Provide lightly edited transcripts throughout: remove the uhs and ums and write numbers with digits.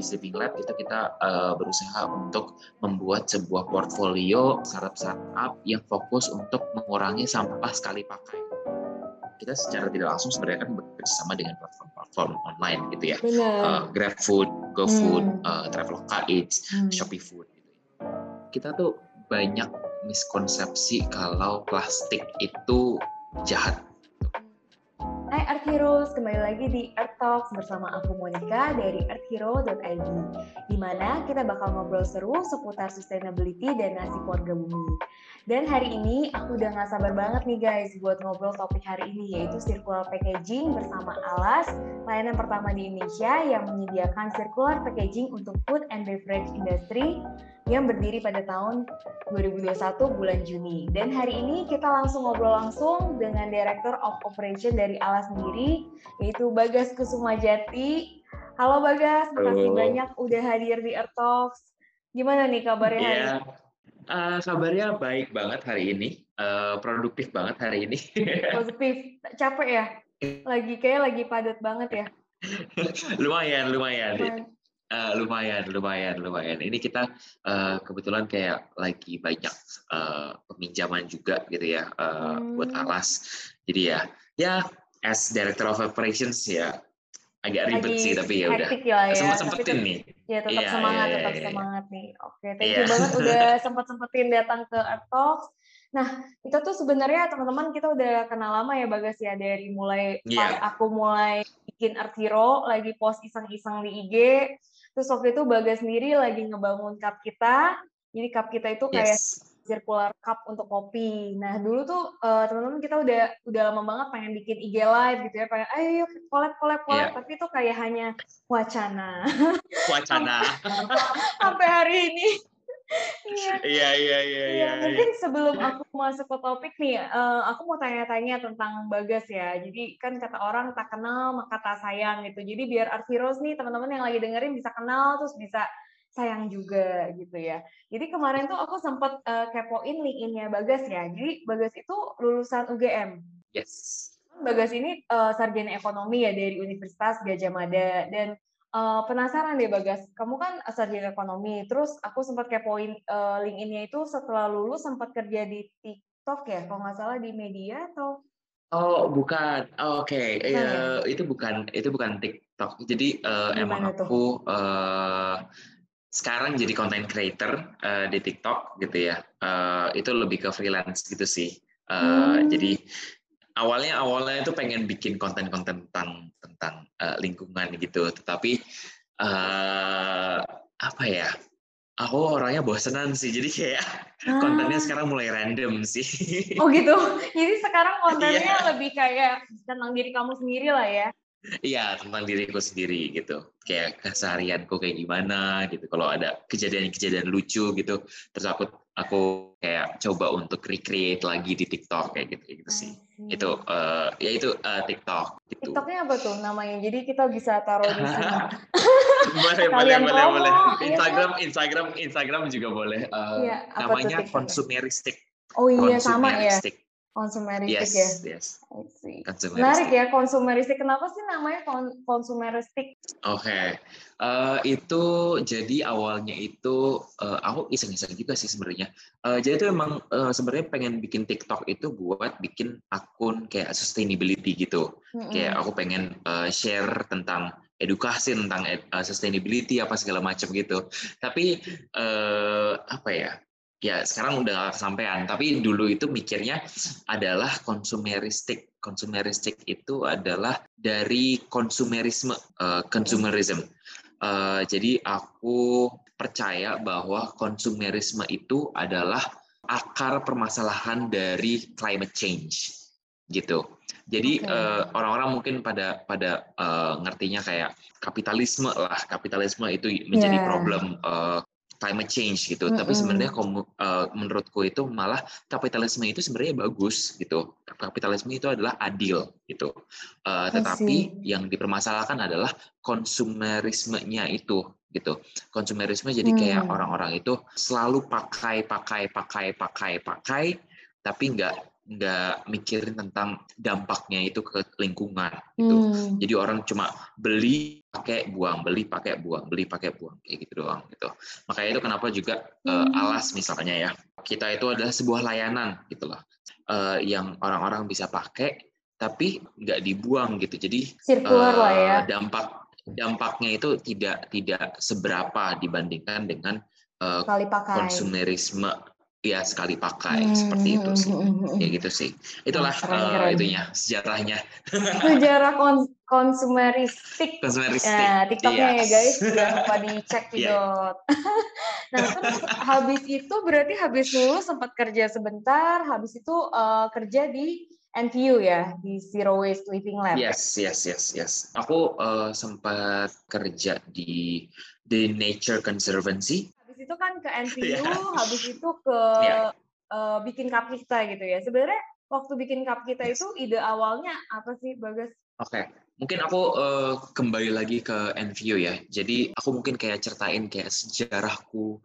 Waste Living Lab itu kita berusaha untuk membuat sebuah portfolio startup yang fokus untuk mengurangi sampah sekali pakai. Kita secara tidak langsung sebenarnya kan bekerja sama dengan platform online gitu ya. GrabFood, GoFood, Traveloka Eats, ShopeeFood gitu. Kita tuh banyak miskonsepsi kalau plastik itu jahat. Hai Earth Heroes, kembali lagi di Earth Talks bersama aku Monica dari earthhero.id, di mana kita bakal ngobrol seru seputar sustainability dan nasib warga bumi. Dan hari ini aku udah gak sabar banget nih guys buat ngobrol topik hari ini, yaitu circular packaging bersama ALA, layanan pertama di Indonesia yang menyediakan circular packaging untuk food and beverage industry yang berdiri pada tahun 2021 bulan Juni. Dan hari ini kita langsung ngobrol langsung dengan Director of Operation dari ALA sendiri, yaitu Bagas Kusumajati. Halo Bagas, makasih banyak udah hadir di Earth Talks. Gimana nih kabarnya hari ini? Kabarnya baik banget hari ini, produktif banget hari ini. Positif, capek ya? Kayaknya lagi padat banget ya? Lumayan. Lumayan. Ini kita kebetulan kayak lagi banyak peminjaman juga gitu ya buat ALAS. Jadi ya as Director of Operations ya agak ribet lagi sih, tapi ya udah. Sempat-sempetin nih. Ya tetap semangat nih. Oke, thank you banget udah sempat-sempetin datang ke Earth Talks. Nah, kita tuh sebenarnya teman-teman kita udah kenal lama ya Bagas ya, dari mulai aku mulai bikin Earth Hero, lagi post iseng-iseng di IG. Terus waktu itu Bagas sendiri lagi ngebangun cup kita. Jadi cup kita itu kayak circular cup untuk kopi. Nah, dulu tuh teman-teman kita udah lama banget pengen bikin IG live gitu ya, pengen ayo collab. Tapi itu kayak hanya wacana. Sampai hari ini. Iya. Mungkin sebelum aku masuk ke topik nih, aku mau tanya-tanya tentang Bagas ya. Jadi kan kata orang tak kenal maka tak sayang gitu. Jadi biar Earth Heroes nih teman-teman yang lagi dengerin bisa kenal terus bisa sayang juga gitu ya. Jadi kemarin tuh aku sempat kepoin LinkedIn-nya Bagas ya. Jadi Bagas itu lulusan UGM. Yes. Bagas ini sarjana ekonomi ya dari Universitas Gajah Mada. Dan penasaran deh Bagas, kamu kan sarjana ekonomi, terus aku sempat kepoin LinkedIn-nya itu setelah lulus sempat kerja di TikTok ya, kalau nggak salah di media atau? Oh bukan, itu bukan TikTok, jadi emang aku sekarang jadi content creator di TikTok gitu ya, itu lebih ke freelance gitu sih, jadi Awalnya itu pengen bikin konten-konten tentang lingkungan gitu, tetapi aku orangnya bosenan sih, jadi kayak kontennya sekarang mulai random sih. Oh gitu, jadi sekarang kontennya lebih kayak tentang diri kamu sendiri lah ya? Iya, tentang diriku sendiri gitu, kayak keseharianku kayak gimana gitu. Kalau ada kejadian-kejadian lucu gitu, terus aku kayak coba untuk recreate lagi di TikTok kayak gitu sih. Itu TikTok. Gitu. TikToknya apa tuh namanya? Jadi kita bisa taruh di sana. Boleh. Instagram juga boleh. Namanya consumeristik. Oh iya, sama ya. Konsumeristik yes. Menarik ya konsumeristik, kenapa sih namanya konsumeristik? Itu jadi awalnya itu aku iseng-iseng juga sih sebenarnya. Jadi itu emang sebenarnya pengen bikin TikTok itu buat bikin akun kayak sustainability gitu. Kayak aku pengen share tentang edukasi tentang sustainability apa segala macam gitu. Tapi ya sekarang udah kesampaian, tapi dulu itu mikirnya adalah konsumeristik. Konsumeristik itu adalah dari konsumerisme, consumerism. Jadi aku percaya bahwa konsumerisme itu adalah akar permasalahan dari climate change, gitu. Jadi orang-orang mungkin pada ngertinya kayak kapitalisme itu menjadi problem. Climate change gitu, tapi sebenarnya menurutku itu malah kapitalisme itu sebenarnya bagus gitu. Kapitalisme itu adalah adil gitu. Tetapi yang dipermasalahkan adalah konsumerismenya itu gitu. Konsumerisme jadi kayak orang-orang itu selalu pakai, tapi nggak nggak mikirin tentang dampaknya itu ke lingkungan gitu. Jadi orang cuma beli pakai buang, beli pakai buang, beli pakai buang kayak gitu doang gitu. Makanya itu kenapa juga ALAS misalnya ya, kita itu adalah sebuah layanan gitulah yang orang-orang bisa pakai tapi nggak dibuang gitu. Jadi sirkular lah ya. Dampaknya itu tidak seberapa dibandingkan dengan konsumerisme. Ya, sekali pakai seperti itu sih. Ya gitu sih. Itulah itunya sejarahnya. Sejarah konsumeristik. Nah, TikToknya yes. Ya guys, jangan lupa dicek video. Nah, terus habis itu berarti habis lulus sempat kerja sebentar, habis itu kerja di NTU ya, di Zero Waste Living Lab. Yes. Aku sempat kerja di The Nature Conservancy. Habis itu kan ke NTU, habis itu ke Bikin Cup Kita gitu ya. Sebenarnya waktu Bikin Cup Kita itu ide awalnya apa sih, Bagas? Oke. Mungkin aku kembali lagi ke NVU ya. Jadi aku mungkin kayak ceritain kayak sejarahku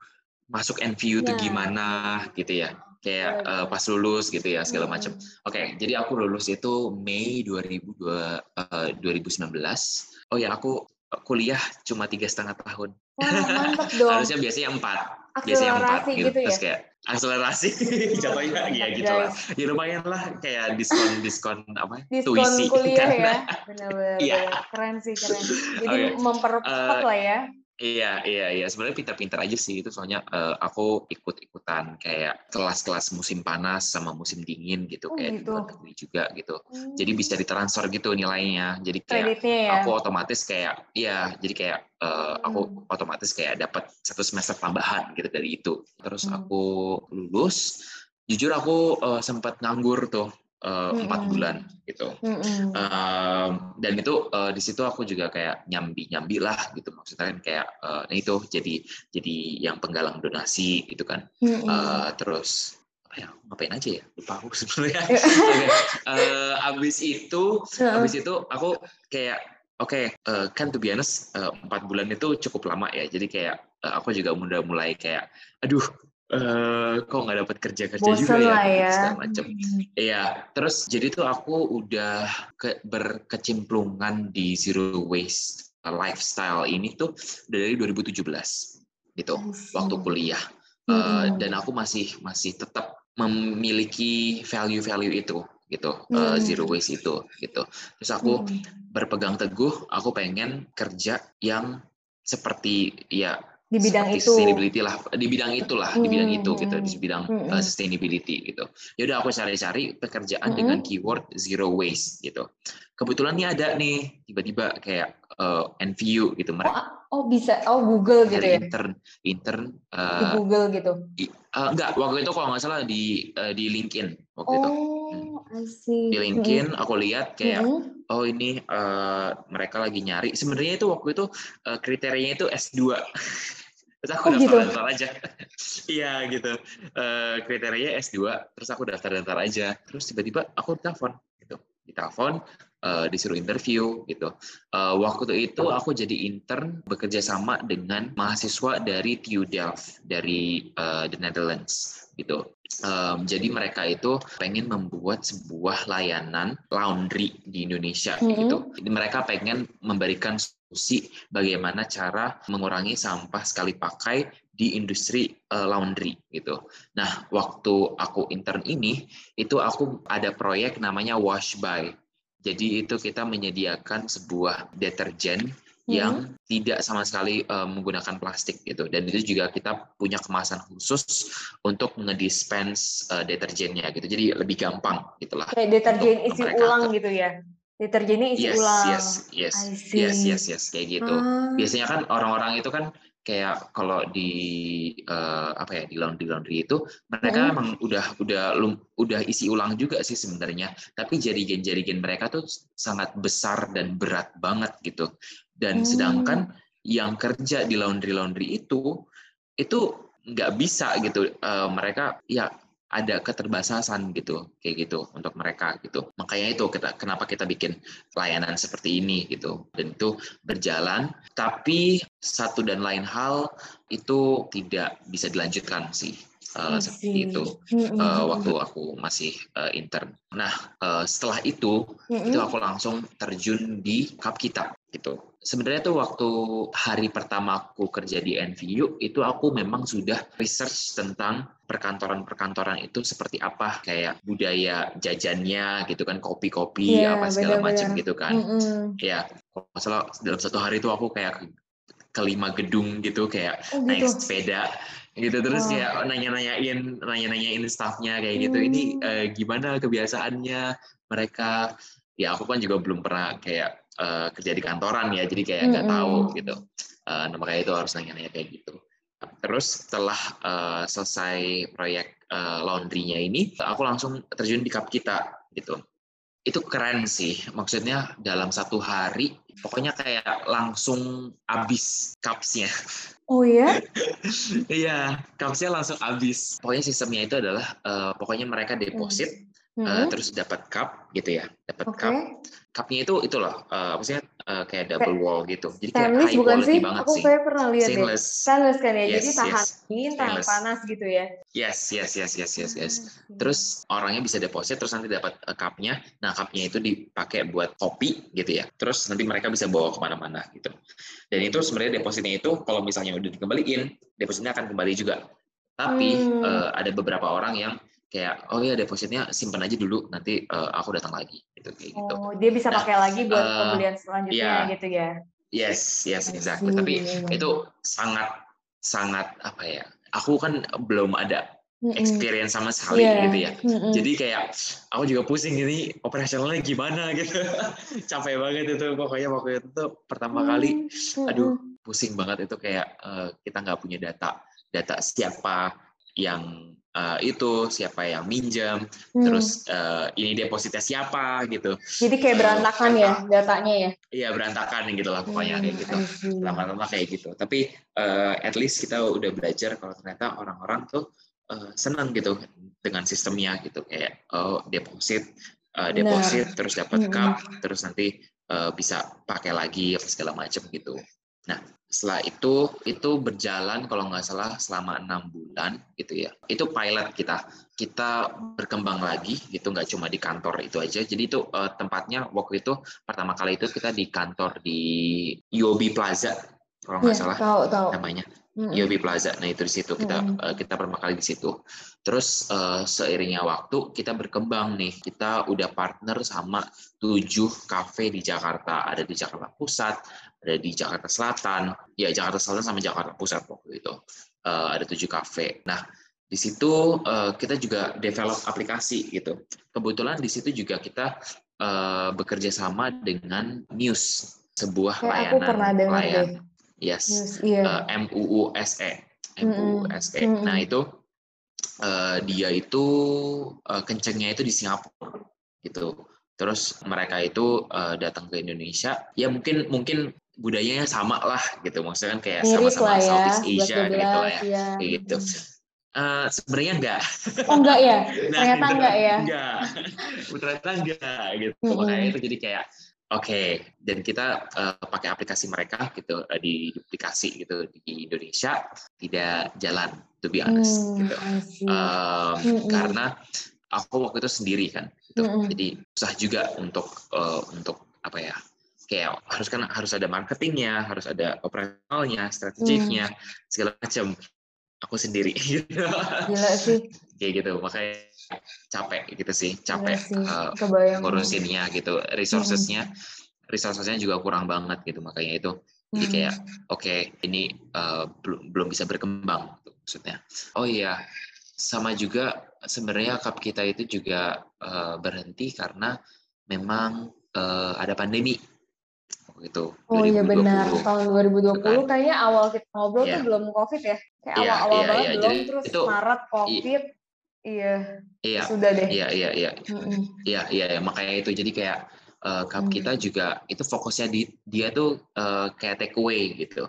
masuk NVU itu gimana gitu ya. Kayak pas lulus gitu ya, segala macam. Oke, jadi aku lulus itu Mei 2019. Oh ya, aku kuliah cuma 3,5 tahun. Wah, mantap dong. Harusnya biasanya 4. Akselerasi gitu. Terus kayak akselerasi, jatuhnya ya gitu lah. Ya lumayan lah, kayak diskon apa? Diskon kuliah ya. Benar-benar. Keren sih, keren. Jadi mempercepat lah ya. Iya. Sebenarnya pintar-pintar aja sih itu, soalnya aku ikut-ikutan kayak kelas-kelas musim panas sama musim dingin gitu, kayak gitu. Di juga gitu. Jadi bisa ditransfer gitu nilainya. Jadi kayak kreditnya, ya? Aku otomatis kayak aku otomatis kayak dapat 1 semester tambahan gitu dari itu. Terus aku lulus, jujur aku sempat nganggur tuh 4 bulan gitu, dan itu di situ aku juga kayak nyambi lah gitu, maksudnya kan kayak itu jadi yang penggalang donasi gitu kan, terus ngapain aja ya, lupa aku sebenarnya. Abis itu aku kayak kan to be honest 4 bulan itu cukup lama ya, jadi kayak aku juga udah mulai kayak kok nggak dapat kerja bosen juga ya. Segala macam. Iya, terus jadi tuh aku udah berkecimplungan di zero waste lifestyle ini tuh dari 2017 gitu, waktu kuliah. Dan aku masih tetap memiliki value-value itu gitu, zero waste itu gitu. Terus aku berpegang teguh, aku pengen kerja yang seperti di bidang itu, sustainability lah, di bidang sustainability gitu. Ya udah aku cari-cari pekerjaan dengan keyword zero waste gitu. Kebetulan nih ada nih tiba-tiba kayak NVU gitu. Bisa Google gitu ya. Intern di Google gitu. Enggak, waktu itu kalau nggak salah di LinkedIn waktu itu. Di LinkedIn aku lihat kayak ini mereka lagi nyari. Sebenarnya itu waktu itu kriterianya itu S2. Terus aku daftar aja. Iya gitu. Kriterianya S2, terus aku daftar aja. Terus tiba-tiba aku telepon gitu. Ditelepon, disuruh interview gitu. Waktu itu aku jadi intern bekerja sama dengan mahasiswa dari TU Delft dari The Netherlands gitu. Jadi mereka itu pengen membuat sebuah layanan laundry di Indonesia gitu. Jadi mereka pengen memberikan solusi bagaimana cara mengurangi sampah sekali pakai di industri laundry gitu. Nah, waktu aku intern ini itu aku ada proyek namanya Wash by. Jadi itu kita menyediakan sebuah deterjen yang tidak sama sekali menggunakan plastik gitu, dan itu juga kita punya kemasan khusus untuk ngedispense deterjennya gitu, jadi lebih gampang gitulah. Kayak deterjen isi ulang gitu ya. Deterjennya isi ulang. Yes, kayak gitu. Biasanya kan orang-orang itu kan kayak kalau di di laundry itu mereka memang udah isi ulang juga sih sebenarnya, tapi jerigen-jerigen mereka tuh sangat besar dan berat banget gitu. Dan sedangkan yang kerja di laundry itu nggak bisa gitu, mereka ada keterbatasan gitu, kayak gitu untuk mereka gitu. Makanya itu kenapa kita bikin layanan seperti ini gitu, dan itu berjalan. Tapi satu dan lain hal itu tidak bisa dilanjutkan sih seperti itu waktu aku masih intern. Nah, setelah itu aku langsung terjun di Cup Kita gitu. Sebenarnya tuh waktu hari pertama aku kerja di NVU itu aku memang sudah research tentang perkantoran-perkantoran itu seperti apa, kayak budaya jajannya gitu kan, kopi-kopi apa segala macam gitu kan. Ya, kalau salah dalam satu hari itu aku kayak kelima gedung gitu, kayak naik sepeda gitu terus ya nanya-nanyain staffnya kayak gitu. Ini gimana kebiasaannya mereka? Ya aku kan juga belum pernah kayak kerja di kantoran ya, jadi kayak nggak tahu gitu. Nah makanya itu harus nanya-nanya kayak gitu. Terus setelah selesai proyek laundry-nya ini, aku langsung terjun di Cup Kita gitu. Itu keren sih, maksudnya dalam satu hari, pokoknya kayak langsung abis cups-nya. Oh ya? Iya, cups-nya langsung abis. Pokoknya sistemnya itu adalah, pokoknya mereka deposit, terus dapat cup gitu ya, dapat cup. Cupnya itu loh, maksudnya kayak double wall gitu. Jadi stainless kayak high quality banget sih. Aku pernah lihat stainless. Ya. Stainless kan ya, jadi tahan dingin, tahan panas gitu ya. Yes. Terus orangnya bisa deposit, terus nanti dapat cupnya. Nah cupnya itu dipakai buat kopi gitu ya. Terus nanti mereka bisa bawa kemana-mana gitu. Dan itu sebenarnya depositnya itu kalau misalnya udah dikembaliin, depositnya akan kembali juga. Tapi ada beberapa orang yang kayak depositnya simpen aja dulu, nanti aku datang lagi gitu, kayak gitu. Oh, dia bisa pakai lagi buat pembelian selanjutnya gitu ya. Yes, exactly. Tapi itu sangat apa ya? Aku kan belum ada experience sama sekali gitu ya. Jadi kayak aku juga pusing ini operasionalnya gimana gitu. Capek banget itu pokoknya waktu itu tuh pertama kali. Aduh, pusing banget itu kayak kita nggak punya data siapa yang itu, siapa yang minjam, terus ini depositnya siapa gitu. Jadi kayak berantakan ya datanya ya. Iya, berantakan gitu lah pokoknya kayak gitu. Lama-lama kayak gitu. Tapi at least kita udah belajar kalau ternyata orang-orang tuh senang gitu dengan sistemnya gitu, kayak deposit nah, terus dapat cup, terus nanti bisa pakai lagi apa segala macam gitu. Nah, setelah itu berjalan kalau nggak salah selama 6 bulan gitu ya. Itu pilot kita berkembang lagi gitu, nggak cuma di kantor itu aja. Jadi itu tempatnya waktu itu pertama kali itu kita di kantor di UOB Plaza kalau nggak salah namanya. UOB Plaza. Nah itu di situ kita pertama kali di situ. Terus seiringnya waktu kita berkembang nih. Kita udah partner sama 7 kafe di Jakarta. Ada di Jakarta Pusat, ada di Jakarta Selatan. Ya Jakarta Selatan sama Jakarta Pusat waktu itu. Ada 7 kafe. Nah di situ kita juga develop aplikasi gitu. Kebetulan di situ juga kita bekerja sama dengan Muse, sebuah layanan. Yes, MUUSE. Nah itu dia itu kencengnya itu di Singapura gitu. Terus mereka itu datang ke Indonesia. Ya mungkin budayanya sama lah gitu. Maksudnya kan kayak sama-sama Southeast Asia gitu lah ya. Kayak gitu. Sebenarnya enggak. Oh enggak ya? Nah, ternyata enggak ya? Ternyata enggak gitu. Makanya itu jadi kayak Oke, dan kita pakai aplikasi mereka gitu, duplikasi gitu di Indonesia tidak jalan, to be honest gitu. Karena aku waktu itu sendiri kan, gitu. Jadi susah juga untuk apa ya, kayak harus ada marketingnya, harus ada operasionalnya, strategiknya, segala macam. Aku sendiri gitu. Gila sih. Kayak gitu, makanya capek ngurusinnya gitu, resourcesnya juga kurang banget gitu, makanya itu jadi kayak ini belum bisa berkembang gitu, maksudnya. Oh iya, sama juga sebenarnya Cup Kita itu juga berhenti karena memang ada pandemi gitu. Oh iya benar, tahun 2020 kayaknya awal kita ngobrol tuh belum COVID ya, kayak awal-awal banget belum. Jadi, terus itu, Maret COVID, iya sudah deh. Iya makanya itu jadi kayak Cup Kita juga itu fokusnya dia tuh kayak take away gitu.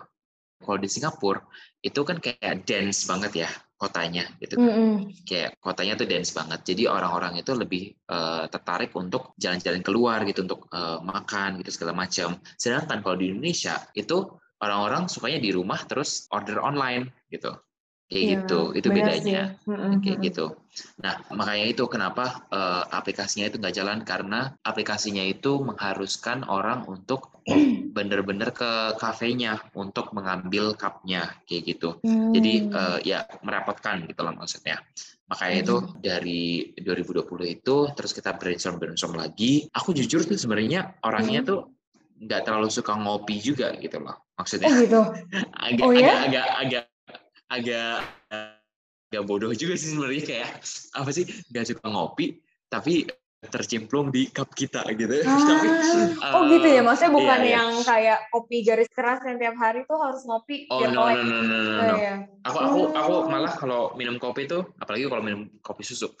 Kalau di Singapura itu kan kayak dense banget ya kotanya gitu kan. Kayak kotanya tuh dense banget. Jadi orang-orang itu lebih tertarik untuk jalan-jalan keluar gitu, untuk makan gitu segala macam. Sedangkan kalau di Indonesia itu orang-orang sukanya di rumah terus order online gitu. kayak yeah, gitu, itu bedanya kayak gitu. Nah makanya itu kenapa aplikasinya itu nggak jalan, karena aplikasinya itu mengharuskan orang untuk bener-bener ke kafenya untuk mengambil cupnya kayak gitu. Jadi ya merepotkan gitu lah maksudnya. Makanya itu dari 2020 itu terus kita brainstorm lagi. Aku jujur tuh sebenarnya orangnya tuh nggak terlalu suka ngopi juga gitu loh maksudnya. Agak bodoh juga sih sebenarnya, kayak apa sih, nggak suka ngopi tapi tercemplung di cup kita gitu. Tapi, gitu ya maksudnya, bukan iya, yang kayak kopi garis keras yang tiap hari tuh harus ngopi. No. Oh, iya. Aku malah kalau minum kopi tuh, apalagi kalau minum kopi susu,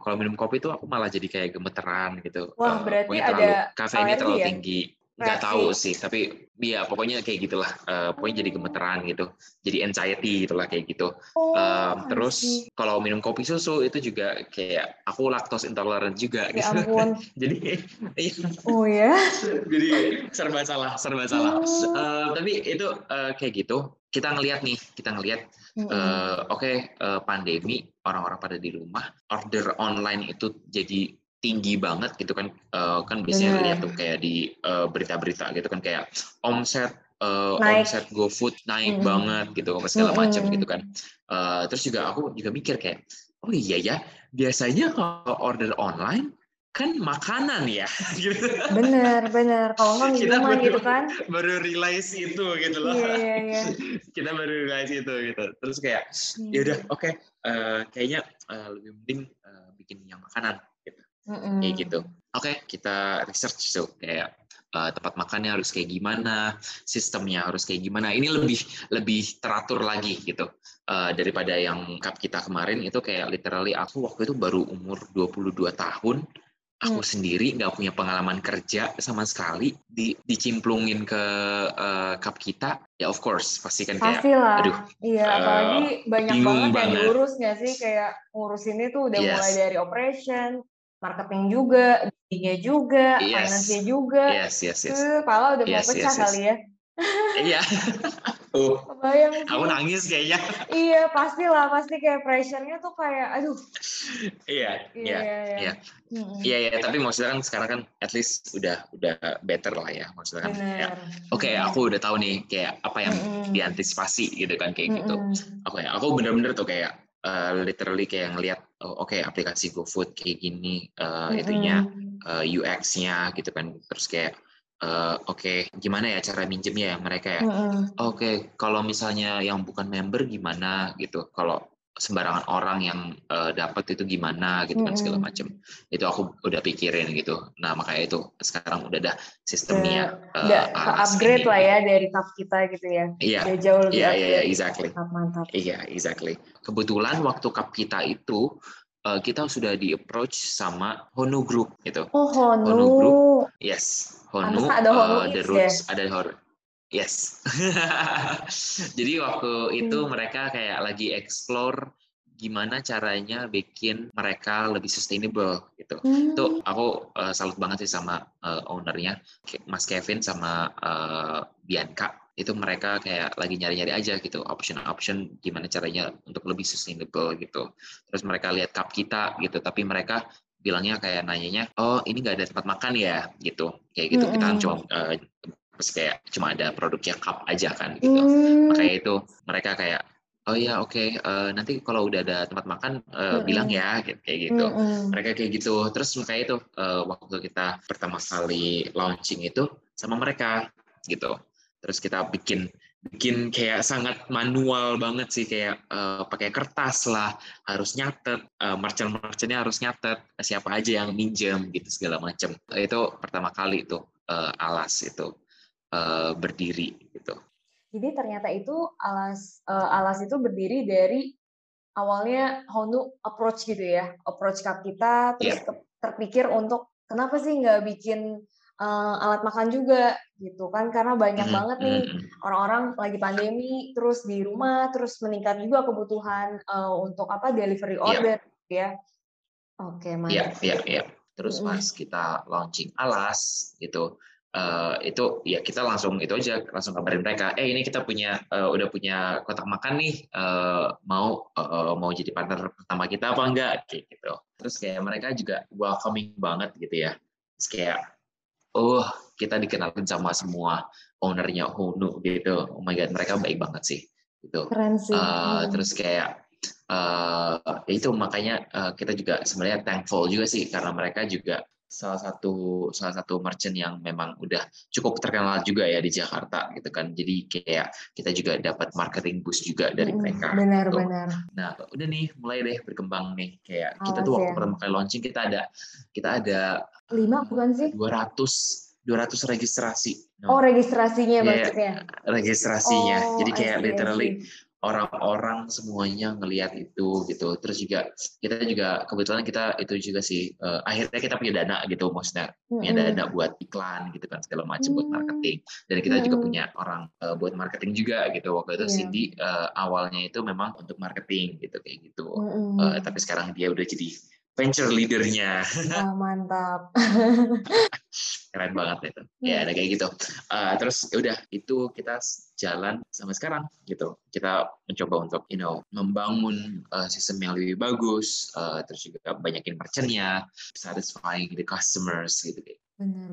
kalau minum kopi tuh aku malah jadi kayak gemeteran gitu. Wah, berarti ada kafeinnya terlalu tinggi. Nggak tahu sih, tapi ya pokoknya kayak gitulah, pokoknya jadi gemeteran gitu, jadi anxiety gitulah kayak gitu. Terus kalau minum kopi susu itu juga kayak aku laktos intoleran juga ya gitu. Jadi jadi serba salah. Tapi itu kayak gitu. Kita ngelihat pandemi, orang-orang pada di rumah, order online itu jadi tinggi banget gitu kan. Kan biasanya lihat tuh kayak di berita-berita gitu kan, kayak omset GoFood naik banget gitu, segala macam gitu kan. Terus juga aku juga mikir kayak, oh iya ya, biasanya kalau order online kan makanan ya gitu. Bener kalau nggak minuman gitu kan, baru realize itu gitu loh. Yeah. Kita baru realize itu gitu. Terus kayak yaudah oke, kayaknya lebih penting bikin yang makanan gitu. Kayak gitu. Oke, kita research tuh kayak tempat makannya harus kayak gimana, sistemnya harus kayak gimana. Ini lebih teratur lagi gitu. Daripada yang cup kita kemarin itu kayak literally aku waktu itu baru umur 22 tahun. Aku sendiri nggak punya pengalaman kerja sama sekali, dicimplungin ke cup kita, ya of course pasti kan kayak pastilah. Aduh iya, apalagi banyak banget yang diurus nggak sih, kayak ngurusinnya tuh udah mulai dari operation, marketing juga, diginya juga, finance-nya juga, kepala udah mau pecah kali ya. Iya. Aku nangis kayaknya. Iya, pastilah, pasti kayak pressure-nya tuh kayak aduh. Iya. Tapi maksudnya kan sekarang kan at least udah better lah ya maksudnya kan. Ya. Oke, aku udah tahu nih kayak apa yang diantisipasi gitu kan kayak gitu. Oke, aku bener-bener tuh kayak literally kayak ngelihat aplikasi GoFood kayak gini, itunya UX-nya gitu kan, terus kayak gimana ya cara minjemnya ya mereka ya? Kalau misalnya yang bukan member gimana gitu? Kalau sembarangan orang yang dapat itu gimana gitu kan, segala macam. Itu aku udah pikirin gitu. Nah makanya itu sekarang udah ada sistemnya. Upgrade lah ya dari cup kita gitu ya. Udah jauh lebih upgrade. Iya, exactly. Mantap. Iya, exactly. Kebetulan waktu cup kita itu, kita sudah di approach sama Honu Group gitu. Oh, Honu Group. Yes. Honu, ada The Roots, ada horror. Yes. Jadi waktu itu mereka kayak lagi explore gimana caranya bikin mereka lebih sustainable gitu. Tuh aku salut banget sih sama ownernya, Mas Kevin sama Bianca. Itu mereka kayak lagi nyari-nyari aja gitu, option-option gimana caranya untuk lebih sustainable gitu. Terus mereka lihat cup kita gitu, tapi mereka bilangnya kayak nanyanya, oh ini nggak ada tempat makan ya gitu, kayak gitu. Kita cuma ada produknya cup aja kan gitu. Makanya itu mereka kayak nanti kalau udah ada tempat makan bilang ya kayak gitu. Mereka kayak gitu. Terus makanya itu waktu kita pertama kali launching itu sama mereka gitu. Terus kita bikin kayak sangat manual banget sih, kayak pakai kertas lah, harus nyatet, merchant-merchantnya harus nyatet siapa aja yang minjem gitu segala macam. Itu pertama kali itu ALAS itu berdiri gitu. Jadi ternyata itu ALAS itu berdiri dari awalnya Honu approach gitu ya, approach cup kita, terus terpikir untuk kenapa sih nggak bikin alat makan juga gitu kan, karena banyak banget nih orang-orang lagi pandemi, terus di rumah, terus meningkat juga kebutuhan untuk delivery order ya. Oke, mantap. Terus pas kita launching ALAS gitu, itu ya kita langsung itu aja, langsung kabarin mereka, ini kita punya udah punya kotak makan nih, mau jadi partner pertama kita apa enggak, kayak gitu. Terus kayak mereka juga welcoming banget gitu ya. Terus kayak kita dikenalin sama semua ownernya Honu gitu. Oh my god, mereka baik banget sih gitu. Keren sih. Terus kayak itu makanya kita juga sebenarnya thankful juga sih, karena mereka juga salah satu merchant yang memang udah cukup terkenal juga ya di Jakarta gitu kan. Jadi kayak kita juga dapat marketing boost juga dari mereka. Benar. Nah, udah nih mulai deh berkembang nih kayak kita tuh waktu pertama kali launching kita ada 5 bukan sih? 200 registrasi. No. Oh, registrasinya maksudnya. Registrasinya. Jadi kayak literally orang-orang semuanya ngelihat itu gitu. Terus juga kita juga kebetulan kita itu juga sih akhirnya kita punya dana gitu, maksudnya punya dana buat iklan gitu kan, segala macam buat marketing, dan kita juga punya orang buat marketing juga gitu waktu itu. Cindy awalnya itu memang untuk marketing gitu kayak gitu, tapi sekarang dia udah jadi venture leadernya. Mantap. Keren banget itu. Ya, ada kayak gitu. Terus udah itu kita jalan sampai sekarang gitu. Kita mencoba untuk membangun sistem yang lebih bagus, terus juga banyakin merchant-nya, satisfying the customers gitu. Benar.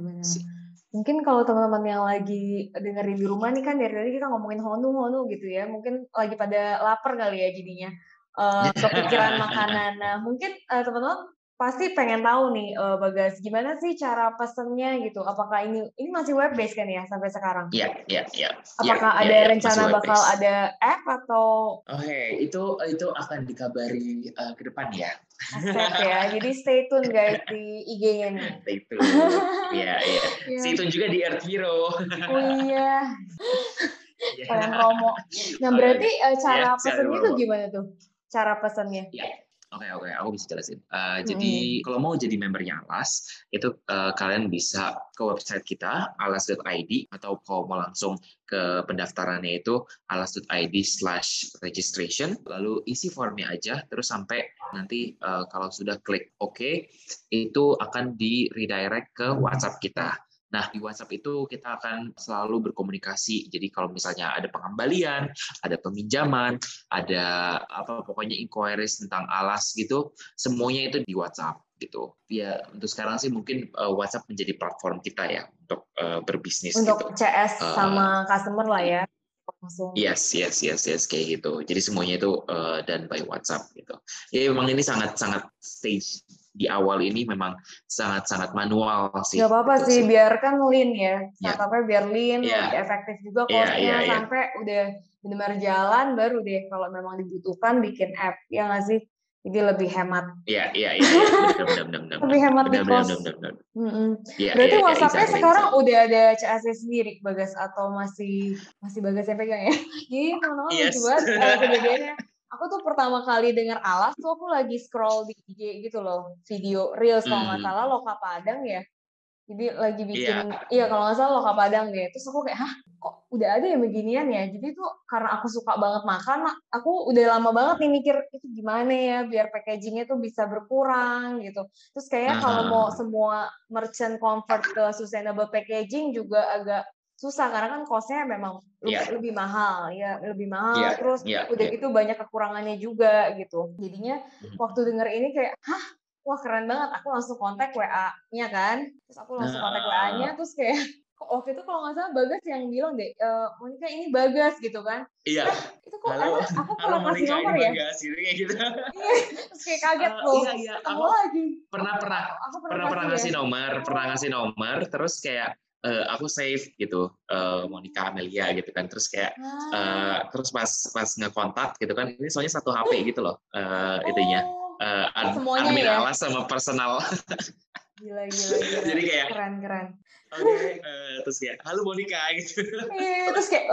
Mungkin kalau teman-teman yang lagi dengerin di rumah nih kan, dari tadi kita ngomongin Honu gitu ya. Mungkin lagi pada lapar kali ya jadinya. Kepikiran makanan. Nah, mungkin teman-teman pasti pengen tahu nih, Bagas, gimana sih cara pesennya gitu? Apakah ini masih web based kan ya sampai sekarang? Iya. Apakah ada rencana bakal ada app atau? Oke, itu akan dikabari ke depan ya. Aset ya. Jadi stay tune guys di IG-nya nih. Stay tune. Iya. Stay tune juga di Earth Hero. Iya. Kalian promo. Nah, berarti cara pesennya tuh gimana tuh? Cara pesennya? Oke, aku bisa jelasin. Jadi kalau mau jadi membernya ALAS, itu kalian bisa ke website kita alas.id, atau kalau mau langsung ke pendaftarannya itu alas.id/registration. Lalu isi formnya aja, terus sampai nanti kalau sudah klik OK, itu akan di redirect ke WhatsApp kita. Nah, di WhatsApp itu kita akan selalu berkomunikasi. Jadi kalau misalnya ada pengembalian, ada peminjaman, ada pokoknya inquiries tentang ALAS gitu, semuanya itu di WhatsApp gitu. Ya, untuk sekarang sih mungkin WhatsApp menjadi platform kita ya untuk berbisnis untuk gitu. CS sama customer lah ya. Yes, kayak gitu. Jadi semuanya itu done by WhatsApp gitu. Ya memang ini sangat-sangat stage di awal ini memang sangat-sangat manual sih. Gak apa-apa gitu sih, biarkan lean ya. Startupnya biar lean, lebih efektif juga costnya, sampai udah benar jalan baru deh kalau memang dibutuhkan bikin app, ya nggak sih? Jadi lebih hemat. Iya. Benar. Lebih hemat di cost. Berarti WhatsApp-nya sekarang udah ada CAC sendiri, Bagas, atau masih Bagas yang pegang ya? Jadi teman-teman lucu banget kejadiannya. Aku tuh pertama kali dengar ALAS tuh aku lagi scroll di IG gitu loh, video reels kalau nggak salah Lokapadang ya, jadi lagi bikin kalau nggak salah Lokapadang deh. Terus aku kayak kok udah ada yang beginian ya. Jadi tuh karena aku suka banget makan, aku udah lama banget nih mikir itu gimana ya biar packagingnya tuh bisa berkurang gitu. Terus kayaknya kalau mau semua merchant convert ke sustainable packaging juga agak susah, karena kan cost-nya memang lebih mahal. Terus udah gitu banyak kekurangannya juga gitu. Jadinya waktu denger ini kayak wah keren banget, aku langsung kontak WA-nya kan. Terus aku langsung kontak WA-nya, terus kayak waktu itu kalau nggak salah Bagas yang bilang deh, Monica ini Bagas gitu kan. Iya. Itu kok aku pernah kasih nomor ya? Bagas, gitu, kayak gitu. Terus kayak kaget loh. Iya. Aku lagi. Pernah kasih nomor. Terus kayak aku save gitu, Monica Amelia gitu kan. Terus kayak terus pas ngekontak gitu kan, ini soalnya satu HP gitu loh, itunya admin ya? ALAS sama personal. Gila. Jadi kayak keren. Okay, terus kayak halo Monica gitu. Iya, terus kayak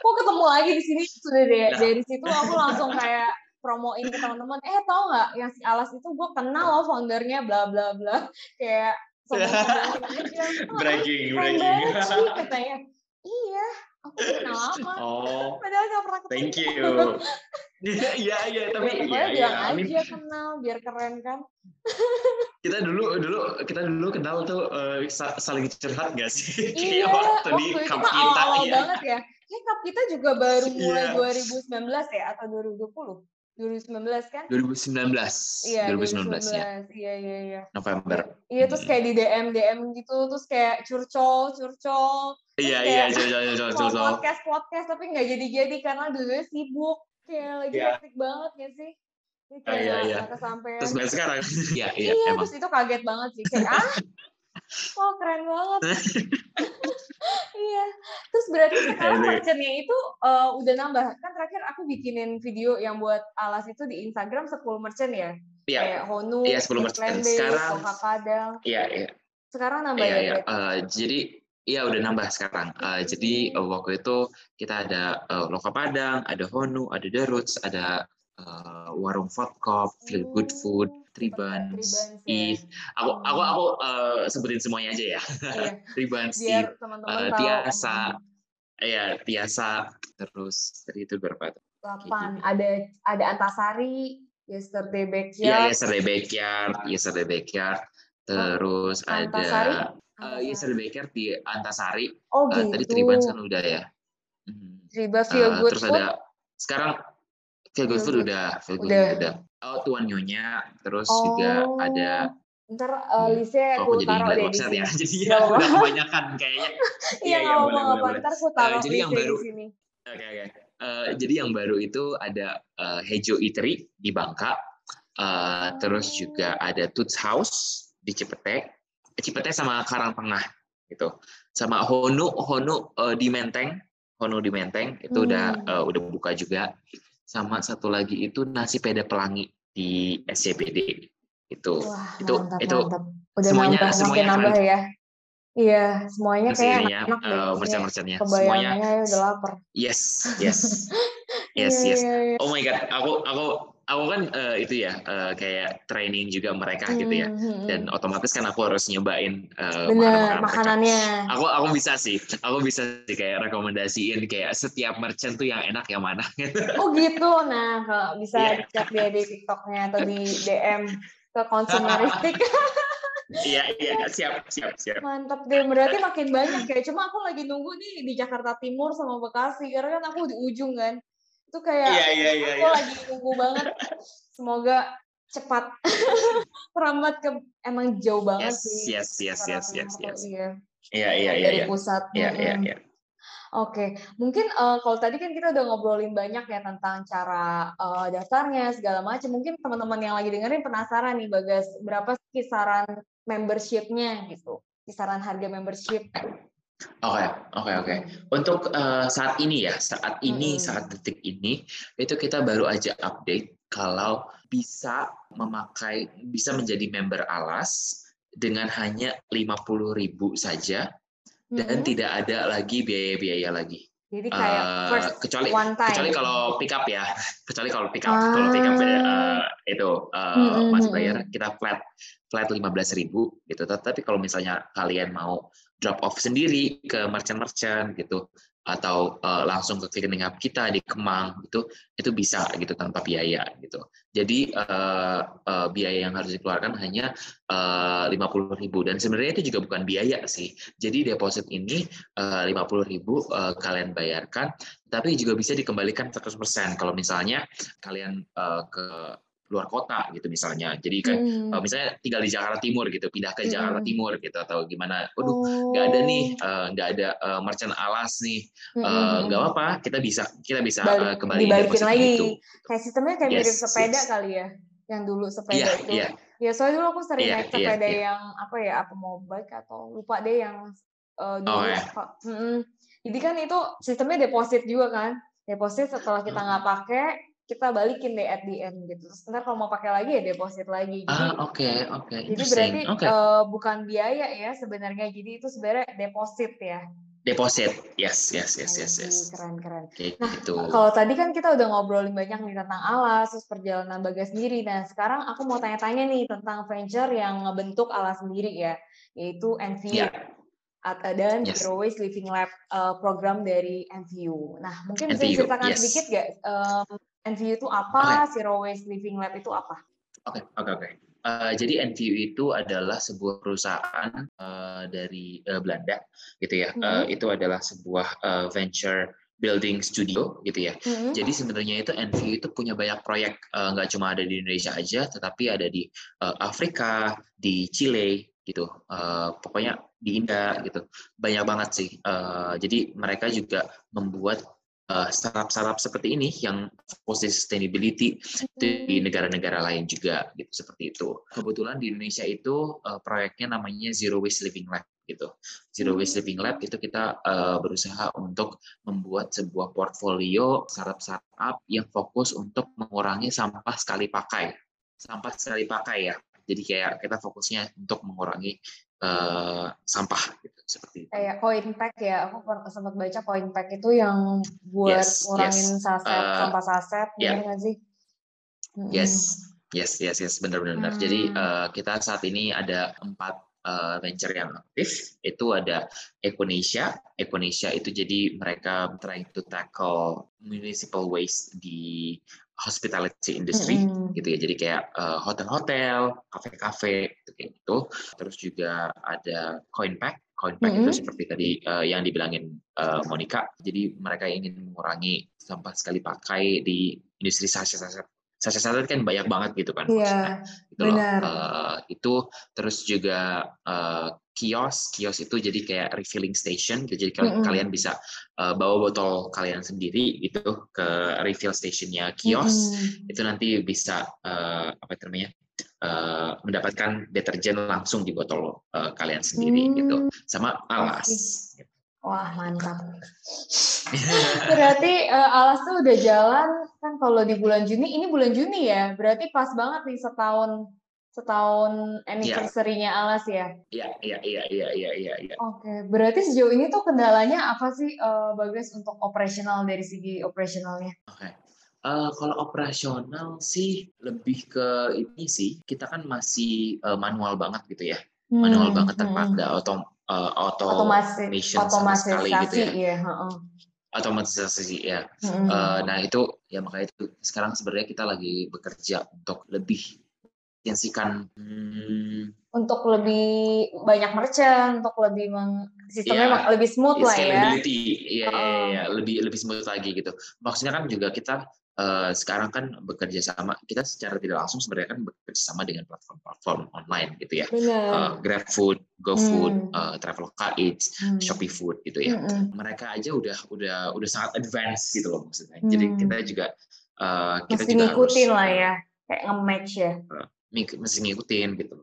kok ketemu lagi di sini. Sudah dari situ aku langsung kayak promoin ke teman-teman, tau nggak yang si ALAS itu gue kenal loh foundernya bla bla bla, kayak breaking katanya. Iya, aku kenal lama. Padahal gak pernah ketemu. Thank you. Iya, tapi ya, bilang aja kenal biar keren kan. Kita dulu kenal tuh saling curhat gak sih? Iya, waktu di Cup Kita ya. Banget ya. Kayak Cup Kita juga baru mulai 2019 ya atau 2020? 2019 kan? 2019. Iya, 2019 ya. Iya. November. Iya, terus kayak di DM gitu, terus kayak curcol. Iya, curcol. Podcast tapi nggak jadi karena dulu sibuk. Kayak lagi hektik banget gak sih? Kayak kesampean. Terus banyak sekarang. Iya, terus itu kaget banget sih. Kayak, oh keren banget. Iya. Terus berarti sekarang merchant-nya itu udah nambah. Kan terakhir aku bikinin video yang buat alas itu di Instagram 10 merchant ya? Iya. Kayak Honu, Lokapadel. Iya. Sekarang nambah ya? Iya. Jadi, udah nambah sekarang. Jadi, waktu itu kita ada Lokapadang, ada Honu, ada The Roots, ada warung Vodkop, Feel Good Food, Tribansi. Aku sebutin semuanya aja ya. Iya. Tribansi, Tiasa. Iya, Tiasa. Terus tadi itu berapa tuh? 8. Gitu. Ada Antasari, Yesterday Backyard. Terus Antasari? Yesterday Backyard di Antasari. Oh, gitu. Tadi Tribans kan udah ya. Tribans Feel Good terus Food. Terus ada sekarang Feel Good Food udah. Oh, Tuan Nyonya. Terus juga ada. Ntar listnya aku taruh deh di sini. Ya. Jadi ya udah kebanyakan kayaknya. Iya, boleh. Ntar aku taruh listnya di sini. Oke. Jadi yang baru itu ada Hejo Eatery di Bangka. Terus juga ada Toots House di Cipete sama Karangtengah gitu. Sama Honu di Menteng. Honu di Menteng itu udah buka juga. Sama satu lagi itu Nasi Peda Pelangi di SCBD. Itu. Wah, mantap. Udah semuanya nambah ya. Iya, semuanya kayak enak deh. Merchant-merchantnya semuanya udah lapar. Yes. Oh my god, aku kan itu ya kayak training juga mereka gitu ya, dan otomatis kan aku harus nyobain makanannya. Aku bisa sih kayak rekomendasiin kayak setiap merchant tuh yang enak yang mana. Oh gitu, nah kalau bisa dicek dia di TikToknya atau di DM ke consumeristik. Iya, siap. Mantap deh, berarti makin banyak ya. Cuma aku lagi nunggu nih di Jakarta Timur sama Bekasi, karena kan aku di ujung kan. Itu kayak aku lagi tunggu banget. Semoga cepat rambat ke emang jauh banget sih. Yes. Iya. Dari pusat. Iya. Oke, mungkin kalau tadi kan kita udah ngobrolin banyak ya tentang cara daftarnya segala macam. Mungkin teman-teman yang lagi dengerin penasaran nih Bagas, berapa kisaran membership-nya gitu? Kisaran harga membership. Oke. Untuk saat ini, saat detik ini, itu kita baru aja update kalau bisa menjadi member ALAS dengan hanya 50.000 saja dan tidak ada lagi biaya-biaya lagi. Jadi kayak kecuali kalau pick up ya. Kalau pick up, masih bayar kita flat 15.000 gitu. Tapi kalau misalnya kalian mau drop off sendiri ke merchant-merchant gitu atau langsung ke cleaning up kita di Kemang itu bisa gitu tanpa biaya gitu. Jadi biaya yang harus dikeluarkan hanya 50.000 dan sebenarnya itu juga bukan biaya sih. Jadi deposit ini 50.000 kalian bayarkan, tapi juga bisa dikembalikan 100% kalau misalnya kalian ke luar kota gitu misalnya. Jadi kan misalnya tinggal di Jakarta Timur gitu, pindah ke Jakarta Timur gitu atau gimana. Nggak ada merchant ALAS nih. Nggak apa-apa, kita bisa kembali dibalikin lagi. Gitu. Kayak sistemnya kayak mirip sepeda kali ya. Yang dulu sepeda itu. Ya soalnya dulu aku sering naik sepeda yang apa mau bike atau lupa deh yang dulu. Jadi kan itu sistemnya deposit juga kan. Deposit setelah kita nggak pakai kita balikin deh at the end gitu. Terus ntar kalau mau pakai lagi ya deposit lagi. Oke. Jadi berarti bukan biaya ya sebenarnya. Jadi itu sebenarnya deposit ya. Deposit, yes. Keren. Nah, kalau tadi kan kita udah ngobrolin banyak nih tentang ALAS, terus perjalanan Bagas sendiri. Nah, sekarang aku mau tanya-tanya nih tentang venture yang ngebentuk ALAS sendiri ya, yaitu enviu. Dan Zero Waste Living Lab program dari NTU. Nah, mungkin bisa ceritakan sedikit nggak NTU itu apa? Okay. Zero Waste Living Lab itu apa? Oke. Jadi NTU itu adalah sebuah perusahaan dari Belanda, gitu ya. Itu adalah sebuah venture building studio, gitu ya. Jadi sebenarnya itu NVU itu punya banyak proyek, nggak cuma ada di Indonesia aja, tetapi ada di Afrika, di Chile, gitu. Pokoknya di India, gitu. Banyak banget sih. Jadi mereka juga membuat startup-startup seperti ini yang fokus di sustainability di negara-negara lain juga, gitu, seperti itu. Kebetulan di Indonesia itu proyeknya namanya Zero Waste Living Lab, gitu. Zero Waste Living Lab itu kita berusaha untuk membuat sebuah portfolio startup-startup yang fokus untuk mengurangi sampah sekali pakai. Ya. Jadi kayak kita fokusnya untuk mengurangi sampah, gitu, seperti itu. Kayak Coinpack ya, aku sempat baca Coinpack itu yang buat ngurangin saset, sampah saset, benar nggak sih? Yes, benar-benar. Jadi kita saat ini ada 4 venture yang aktif. Itu ada Econesia itu jadi mereka trying to tackle municipal waste di hospitality industry, gitu ya. Jadi kayak hotel-hotel, kafe-kafe, gitu. Terus juga ada Coinpack itu seperti tadi yang dibilangin Monica. Jadi mereka ingin mengurangi sampah sekali pakai di industri saset-saset. Saset-saset kan banyak banget gitu kan. Iya. Gitu loh. Itu terus juga kios itu jadi kayak refilling station, gitu. Jadi kalian bisa bawa botol kalian sendiri gitu ke refill stationnya kios. Itu nanti bisa mendapatkan deterjen langsung di botol kalian sendiri, gitu. Sama alas. Wah, mantap. Berarti alas tuh udah jalan kan kalau di bulan Juni, ini bulan Juni ya, berarti pas banget nih setahun anniversary-nya alas ya? Iya. Oke, berarti sejauh ini tuh kendalanya apa sih Bagas untuk operasional, dari segi operasionalnya? Oke. Kalau operasional sih lebih ke ini sih, kita kan masih manual banget gitu ya, terpakai nggak automation sama sekali gitu ya. Otomatisasi ya. Nah itu ya, makanya itu sekarang sebenarnya kita lagi bekerja untuk lebih intensikan, untuk lebih banyak merchant, untuk lebih sistemnya lebih smooth lah ya. Iya, lebih smooth lagi gitu. Maksudnya kan juga kita sekarang kan kita secara tidak langsung sebenarnya kan bekerja sama dengan platform-platform online gitu ya. GrabFood, GoFood, Traveloka Eats, ShopeeFood gitu ya. Mereka aja udah sangat advance gitu loh maksudnya. Jadi kita juga kita juga ngikutin harus, lah ya, kayak nge-match ya. Mesti ngikutin gitu.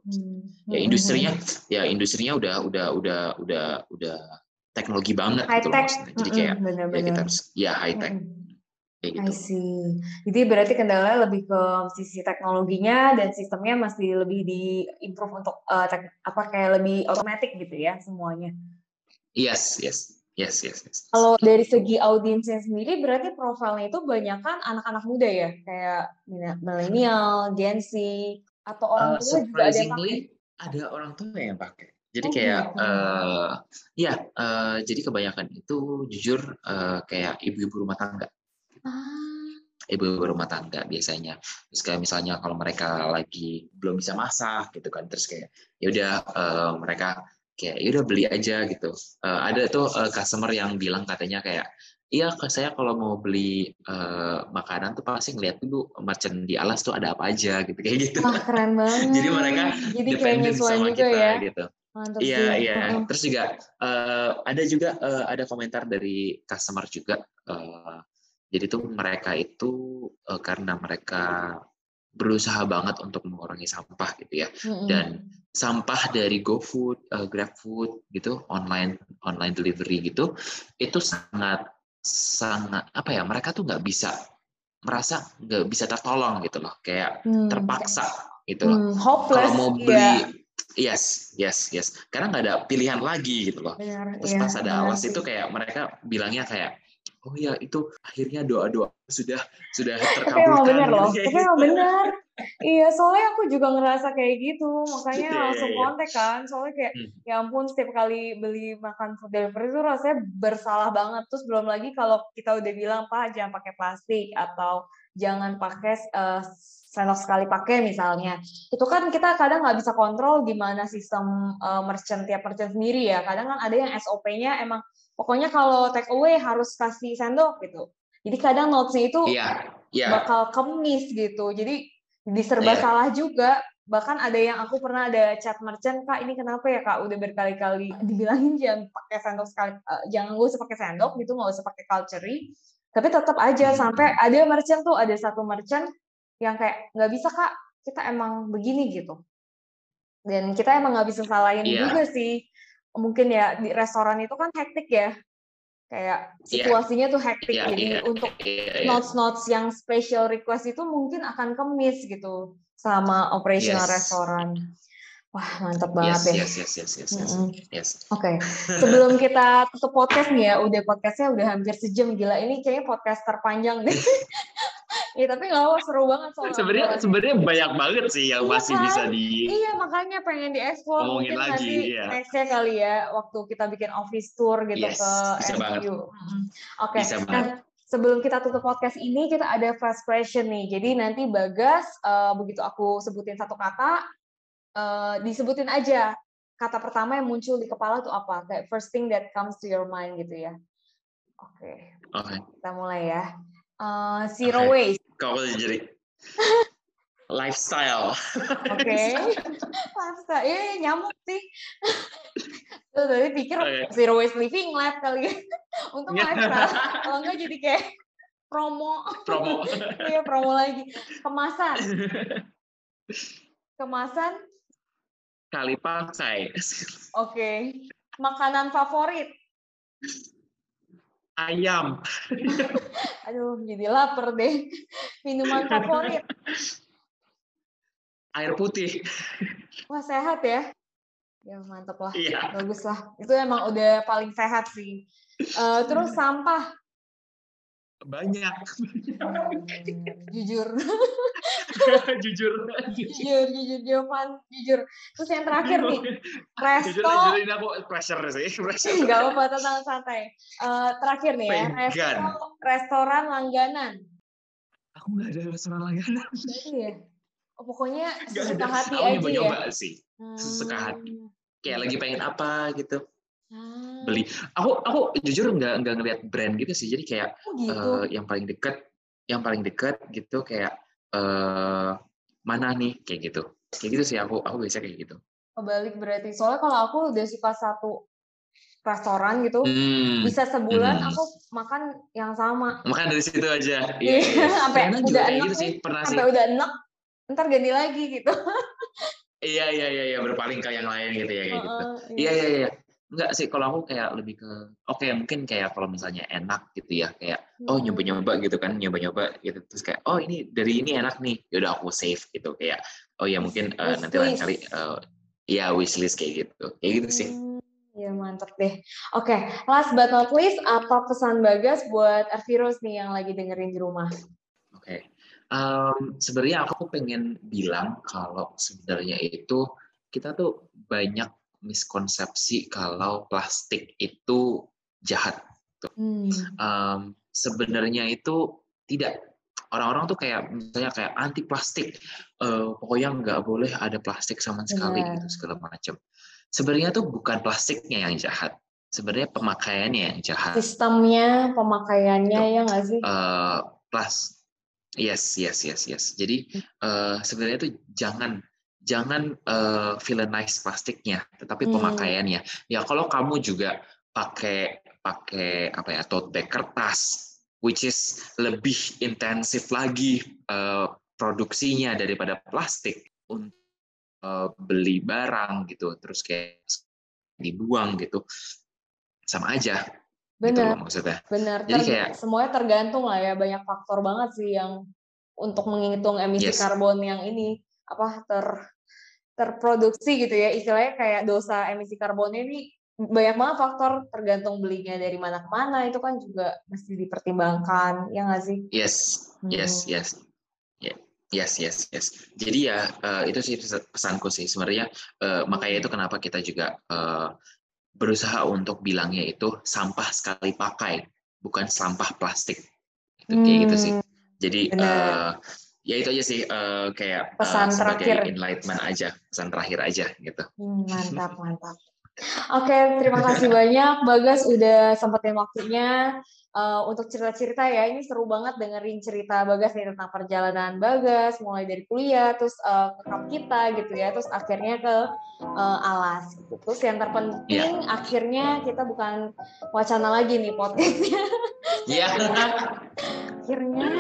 Ya industrinya udah teknologi banget high gitu tech. Loh. Jadi kayak ya kita harus high tech. Gitu. I see. Jadi berarti kendala lebih ke sisi teknologinya dan sistemnya masih lebih di-improve untuk kayak lebih otomatis gitu ya semuanya. Yes. Kalau dari segi audiensnya sendiri berarti profilnya itu banyak kan anak-anak muda ya, kayak milenial, Gen Z, atau orang tua juga ada yang pakai. Ada orang tua yang pakai. Jadi jadi kebanyakan itu jujur kayak ibu-ibu rumah tangga. Ibu rumah tangga biasanya. Terus kayak misalnya kalau mereka lagi belum bisa masak gitu kan, terus kayak mereka kayak beli aja gitu. Ada tuh customer yang bilang katanya kayak, iya saya kalau mau beli makanan tuh pasti ngeliat dulu merchant di alas tuh ada apa aja gitu, kayak gitu. Wah, keren banget. Jadi mereka dependen sama kita ya. Gitu. Iya. Terus juga ada komentar dari customer juga. Jadi tuh mereka itu karena mereka berusaha banget untuk mengurangi sampah gitu ya. Dan sampah dari GoFood, GrabFood gitu, online delivery gitu, itu sangat mereka tuh nggak bisa tertolong gitu loh, kayak terpaksa gitu loh. Hopeless. Kalau mau beli yes. Karena nggak ada pilihan lagi gitu loh. Terus pas ada alas itu kayak mereka bilangnya kayak oh ya itu akhirnya doa-doa sudah terkabulkan. Tapi benar loh, tapi benar. Iya, soalnya aku juga ngerasa kayak gitu, makanya langsung kontak kan. Soalnya kayak ya ampun, setiap kali beli makan food delivery itu rasanya bersalah banget. Terus belum lagi kalau kita udah bilang, Pak, jangan pakai plastik atau jangan pakai sendok sekali pakai misalnya. Itu kan kita kadang nggak bisa kontrol gimana sistem merchant, tiap merchant sendiri ya. Kadang kan ada yang SOP-nya emang pokoknya kalau take away harus kasih sendok gitu. Jadi kadang notes-nya itu bakal kemis gitu. Jadi diserba salah juga. Bahkan ada yang aku pernah ada chat merchant, Kak, ini kenapa ya Kak, udah berkali-kali dibilangin jangan pakai sendok sekali, jangan gak usah pakai sendok gitu, gak usah pakai cutlery, tapi tetap aja. Sampai ada merchant tuh, ada satu merchant yang kayak, nggak bisa Kak, kita emang begini gitu, dan kita emang nggak bisa salahin juga sih. Mungkin ya di restoran itu kan hektik ya, kayak situasinya tuh hektik, jadi untuk notes-notes yang special request itu mungkin akan kemis gitu sama operational restoran. Wah, mantap banget ya. Yes. Oke. Sebelum kita tutup podcast nih ya, podcastnya udah hampir sejam, gila, ini kayaknya podcast terpanjang deh. Ya tapi nggak apa, seru banget soalnya. Sebenarnya banyak banget sih yang masih bisa di. Iya, makanya pengen dieksplor mungkin lagi nextnya kali ya, waktu kita bikin office tour gitu ke NTU. Oke. Nah, sebelum kita tutup podcast ini, kita ada fast question nih. Jadi nanti Bagas begitu aku sebutin satu kata, disebutin aja kata pertama yang muncul di kepala tuh apa, kayak first thing that comes to your mind gitu ya. Oke. Kita mulai ya. Zero waste. Kau jadi lifestyle. Lifestyle. Iya, nyamuk sih. Tuh tadi pikir Zero Waste Living Lab kali ya. Untuk lifestyle. Kalau enggak jadi kayak promo. Iya, promo lagi. Kemasan. Kali pakai. Makanan favorit. Ayam. Aduh, jadi lapar deh. Minuman favorit. Air putih. Wah, sehat ya. Ya, mantap lah. Iya. Bagus lah. Itu emang udah paling sehat sih. Terus sampah. Banyak. Jujur, Jovan, jujur. Terus yang terakhir nih, resto. Ini aku pressure. Nggak apa-apa, tenang, santai. Terakhir nih ya, restoran langganan. Aku nggak ada restoran langganan. Iya. Pokoknya sesuka hati aja ya. Aku nyoba sih, sesuka hati. Kayak lagi pengen apa gitu. Beli. Aku jujur nggak ngelihat brand gitu sih. Jadi kayak yang paling dekat gitu kayak mana nih kayak gitu sih aku biasa kayak gitu. Kebalik berarti. Soalnya kalau aku udah suka satu restoran gitu, bisa sebulan aku makan yang sama. Makan dari situ aja. Iya. Sampai udah enak gitu sih, ntar ganti lagi gitu. Iya berpaling ke yang lain gitu ya kayak gitu. Iya. Enggak sih, kalau aku kayak lebih ke mungkin kayak kalau misalnya enak gitu ya kayak nyoba-nyoba gitu, terus kayak ini dari ini enak nih, yaudah aku save gitu kayak mungkin nanti lain kali wishlist kayak gitu sih. Ya mantap deh. Oke, last but not least, apa pesan Bagas buat Earth Heroes nih yang lagi dengerin di rumah? Oke. Sebenarnya aku pengen bilang kalau sebenarnya itu kita tuh banyak miskonsepsi kalau plastik itu jahat. Sebenarnya itu tidak. Orang-orang tuh kayak misalnya kayak anti plastik, pokoknya nggak boleh ada plastik sama sekali gitu segala macam. Sebenarnya tuh bukan plastiknya yang jahat, sebenarnya pemakaiannya yang jahat. Sistemnya, pemakaiannya ya nggak sih? Yes. Jadi sebenarnya tuh jangan villainize plastiknya, tetapi pemakaiannya. Ya kalau kamu juga pakai tote bag kertas, which is lebih intensif lagi produksinya daripada plastik, untuk beli barang gitu, terus kayak dibuang gitu, sama aja. Benar. Gitu maksudnya. Benar. Jadi kayak semuanya tergantung lah ya, banyak faktor banget sih yang untuk menghitung emisi karbon yang ini terproduksi gitu ya, istilahnya kayak dosa emisi karbonnya ini banyak banget faktor tergantung belinya dari mana ke mana, itu kan juga mesti dipertimbangkan, ya nggak sih? Yes. Jadi ya itu sih pesanku sih sebenarnya, makanya itu kenapa kita juga berusaha untuk bilangnya itu sampah sekali pakai, bukan sampah plastik. Itu kayak gitu sih. Jadi ya itu aja sih, kayak pesan sebagai terakhir. Enlightenment aja, pesan terakhir aja gitu. Mantap. Oke, terima kasih banyak Bagas udah sempetin waktunya. Untuk cerita-cerita ya, ini seru banget dengerin cerita Bagas nih tentang perjalanan Bagas, mulai dari kuliah, terus ke Cup Kita gitu ya, terus akhirnya ke Alas. Terus yang terpenting akhirnya kita bukan wacana lagi nih podcastnya. Bener.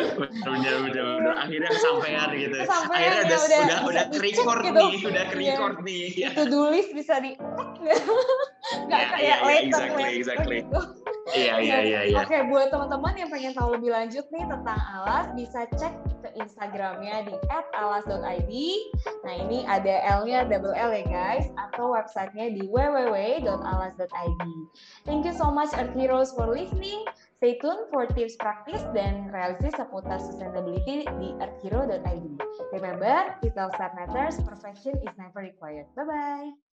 Akhirnya kesampaian gitu. Akhirnya udah record gitu. Nih. Itu tulis bisa di nggak kayak later. Iya. Oke, buat teman-teman yang pengen tahu lebih lanjut nih tentang Alas, bisa cek ke Instagramnya di @alas.id. Nah, ini ada L-nya double L ya guys, atau websitenya di www.alas.id. Thank you so much Earth Heroes for listening. Stay tuned for tips praktis dan realistis seputar sustainability di earthhero.id. Remember, it all matters, perfection is never required. Bye-bye.